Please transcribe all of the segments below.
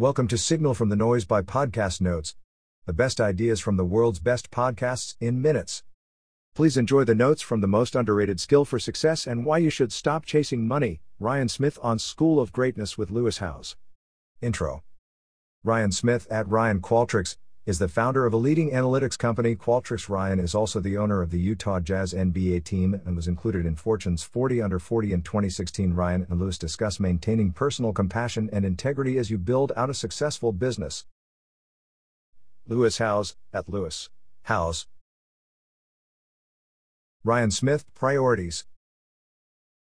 Welcome to Signal from the Noise by Podcast Notes, the best ideas from the world's best podcasts in minutes. Please enjoy the notes from the most underrated skill for success and why you should stop chasing money, Ryan Smith on School of Greatness with Lewis Howes. Intro. Ryan Smith @RyanQualtrics is the founder of a leading analytics company, Qualtrics. Ryan is also the owner of the Utah Jazz NBA team and was included in Fortune's 40 Under 40 in 2016. Ryan and Lewis discuss maintaining personal compassion and integrity as you build out a successful business. Lewis Howes @LewisHowes. Ryan Smith, Priorities.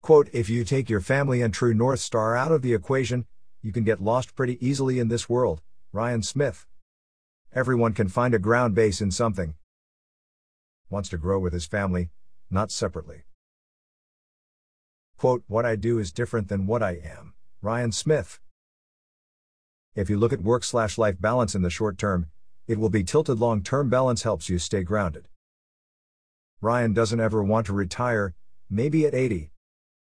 Quote, "If you take your family and true North Star out of the equation, you can get lost pretty easily in this world." Ryan Smith. Everyone can find a ground base in something. Wants to grow with his family, not separately. Quote, "What I do is different than what I am." Ryan Smith. If you look at work/life balance in the short term, it will be tilted. Long-term balance helps you stay grounded. Ryan doesn't ever want to retire, maybe at 80.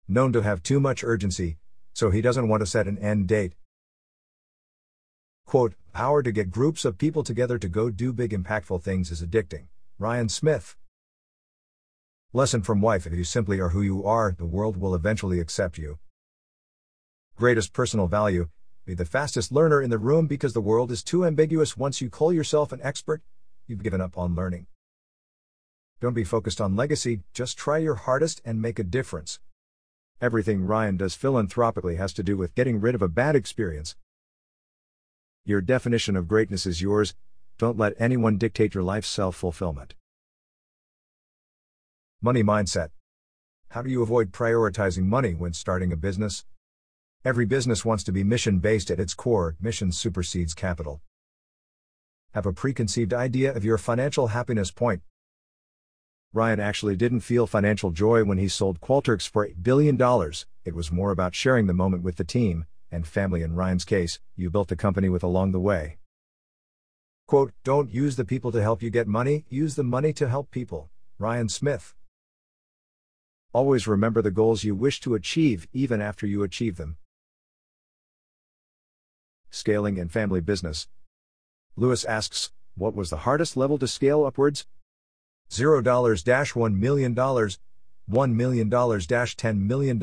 Known to have too much urgency, so he doesn't want to set an end date. Quote, "Power to get groups of people together to go do big impactful things is addicting." Ryan Smith. Lesson from wife: if you simply are who you are, the world will eventually accept you. Greatest personal value: be the fastest learner in the room because the world is too ambiguous. Once you call yourself an expert, you've given up on learning. Don't be focused on legacy, just try your hardest and make a difference. Everything Ryan does philanthropically has to do with getting rid of a bad experience. Your definition of greatness is yours. Don't let anyone dictate your life's self-fulfillment. Money mindset. How do you avoid prioritizing money when starting a business? Every business wants to be mission-based at its core. Mission supersedes capital. Have a preconceived idea of your financial happiness point. Ryan actually didn't feel financial joy when he sold Qualtrics for $8 billion. It was more about sharing the moment with the team and family. In Ryan's case, you built the company with along the way. Quote, "Don't use the people to help you get money, use the money to help people." Ryan Smith. Always remember the goals you wish to achieve even after you achieve them. Scaling and family business. Lewis asks, what was the hardest level to scale upwards? $0-$1 million, $1 million -$10 million,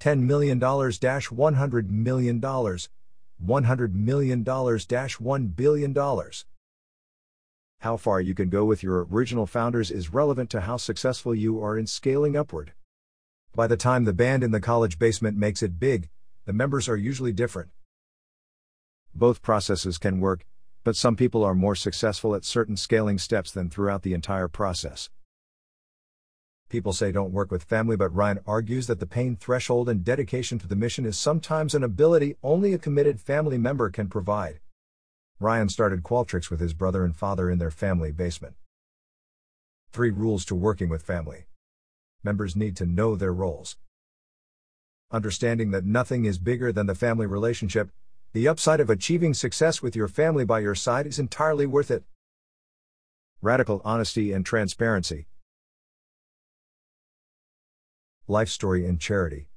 $10 million -$100 million, $100 million -$1 billion. How far you can go with your original founders is relevant to how successful you are in scaling upward. By the time the band in the college basement makes it big, the members are usually different. Both processes can work, but some people are more successful at certain scaling steps than throughout the entire process. People say don't work with family, but Ryan argues that the pain threshold and dedication to the mission is sometimes an ability only a committed family member can provide. Ryan started Qualtrics with his brother and father in their family basement. 3 rules to working with family. Members need to know their roles. Understanding that nothing is bigger than the family relationship, the upside of achieving success with your family by your side is entirely worth it. Radical honesty and transparency. Life story and charity.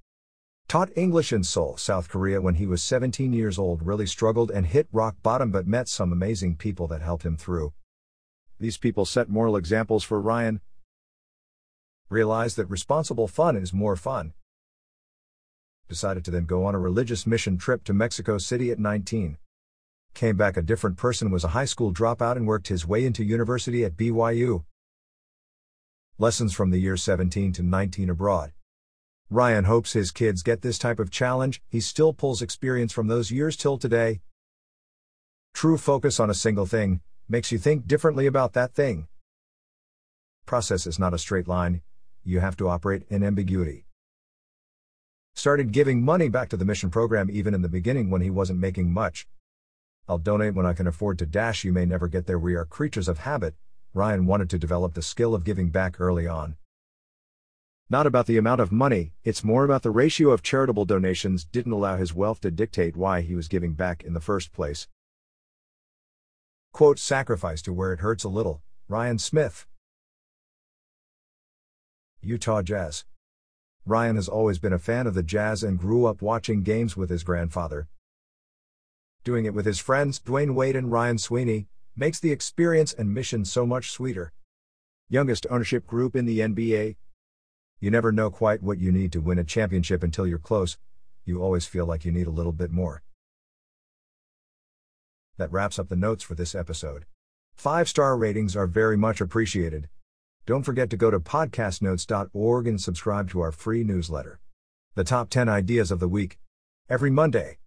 Taught English in Seoul, South Korea when he was 17 years old. Really struggled and hit rock bottom, but met some amazing people that helped him through. These people set moral examples for Ryan. Realized that responsible fun is more fun. Decided to then go on a religious mission trip to Mexico City at 19. Came back a different person, was a high school dropout and worked his way into university at BYU. Lessons from the year 17 to 19 abroad. Ryan hopes his kids get this type of challenge. He still pulls experience from those years till today. True focus on a single thing makes you think differently about that thing. Process is not a straight line. You have to operate in ambiguity. Started giving money back to the mission program even in the beginning when he wasn't making much. "I'll donate when I can afford to dash. You may never get there. We are creatures of habit." Ryan wanted to develop the skill of giving back early on. Not about the amount of money, it's more about the ratio of charitable donations. Didn't allow his wealth to dictate why he was giving back in the first place. Quote, "Sacrifice to where it hurts a little." Ryan Smith. Utah Jazz. Ryan has always been a fan of the Jazz and grew up watching games with his grandfather. doing it with his friends Dwayne Wade and Ryan Sweeney, makes the experience and mission so much sweeter. Youngest ownership group in the NBA. You never know quite what you need to win a championship until you're close. You always feel like you need a little bit more. That wraps up the notes for this episode. 5-star ratings are very much appreciated. Don't forget to go to podcastnotes.org and subscribe to our free newsletter. The top 10 ideas of the week. Every Monday.